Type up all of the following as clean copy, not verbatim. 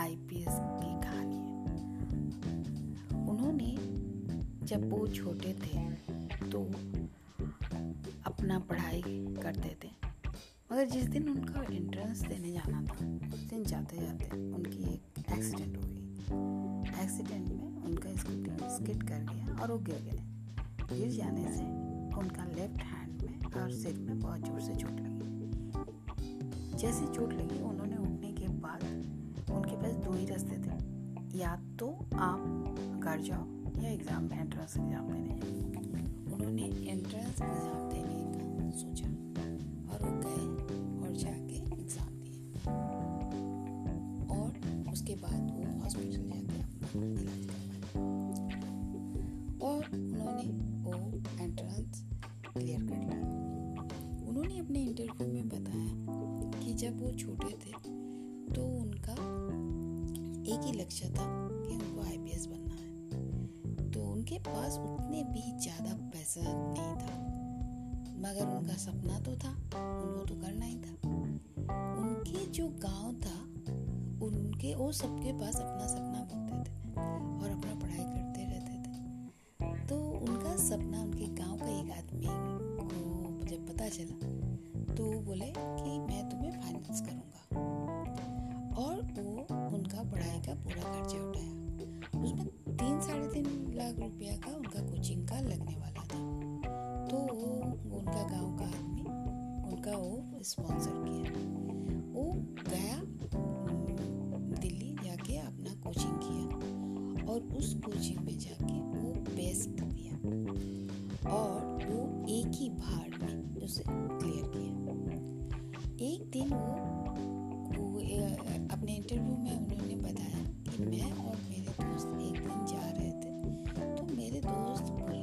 IPS की कहानी है। उन्होंने जब वो छोटे थे तो अपना पढ़ाई करते थे, मगर जिस दिन उनका एंट्रेंस देने जाना था उस दिन जाते जाते उनकी एक एक्सीडेंट हो गई। एक्सीडेंट में उनका स्कूटी स्किड कर गया और वो गिर गए। गिर जाने से उनका लेफ्ट हैंड में और सिर में बहुत जोर से चोट लगी। जैसे चोट लगी उन्होंने उठने के बाद उनके पास दो ही रास्ते थे, या तो आप घर जाओ या एंट्रेंस एग्ज़ाम देने जाओ। उन्होंने एंट्रेंस एग्ज़ाम देने का सोचा और वो गए और जाके एग्ज़ाम दिए और उसके बाद वो हॉस्पिटल जाके अपना इलाज करवाया और उन्होंने वो एंट्रेंस क्लियर कर लिया। उन्होंने अपने इंटरव्यू में बताया कि जब वो छोटे थे तो उनका एक ही लक्ष्य था कि उनको आईपीएस बनना है। तो उनके पास उतने भी ज़्यादा पैसा नहीं था, मगर उनका सपना तो था, उनको तो करना ही था। उनके जो गांव था उनके वो सबके पास अपना सपना बोलते थे और अपना पढ़ाई करते रहते थे। तो उनका सपना उनके गांव का एक आदमी को जब पता चला तो वो बोले कि मैं तुम्हें फाइनेंस करूँगा, और वो उनका पढ़ाई का पूरा खर्चा उठाया। उसमें 3-3.5 लाख रुपया का उनका कोचिंग का लगने वाला था, तो वो उनका गांव का आदमी उनका वो स्पॉन्सर किया। वो गया दिल्ली जाके अपना कोचिंग किया और उस कोचिंग में जाके वो बेस्ट दिया और वो एक ही बार में उसे क्लियर किया। एक दिन अपने इंटरव्यू में उन्होंने बताया कि मैं और मेरे दोस्त एक दिन जा रहे थे, तो मेरे दोस्त बोले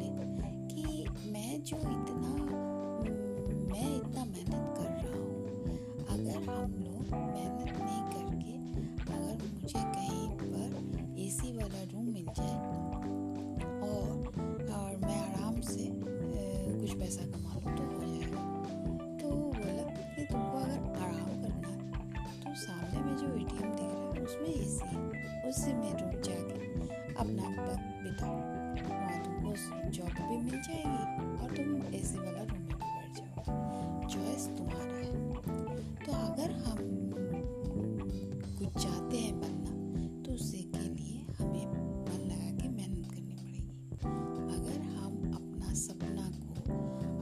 कि मैं इतना मेहनत कर रहा हूँ, अगर हम लोग मेहनत नहीं करके अगर मुझे कहीं पर एसी वाला रूम मिल जाए और मैं आराम से कुछ पैसा कमा लूँ तो हो जाएगा। तो बोला कि तुमको अगर आराम करना है तो सामने में जो ATM दे रहा है उसमें एसी है, उससे मैं रुक जाके अपना पग बिताओ, वहाँ तुमको जॉब भी मिल जाएगी और तुम एसी वाला रूम में भी बैठ जाओ, चॉइस तुम्हारा है। तो अगर हम कुछ चाहते हैं बनना तो उसी के लिए हमें मन लगा के मेहनत करनी पड़ेगी। अगर हम अपना सपना को,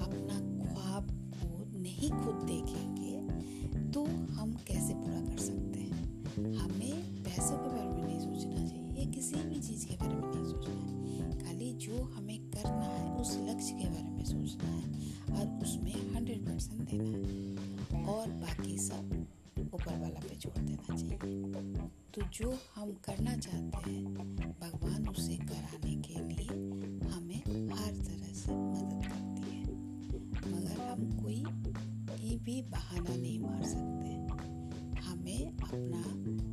अपना ख्वाब को नहीं खुद देखेंगे तो हम कैसे पूरा कर सकते हैं। हमें पैसों के बारे में नहीं सोचना चाहिए या किसी भी चीज़ के बारे में नहीं सोचना है, खाली जो हमें करना है उस लक्ष्य के बारे में सोचना है और उसमें 100% देना है और बाकी सब ऊपर वाला पे छोड़ देना चाहिए। तो जो हम करना चाहते हैं भगवान उसे कराने के लिए हमें हर तरह से मदद करती है, मगर हम कोई भी बहाना नहीं मार सकते। हमें अपना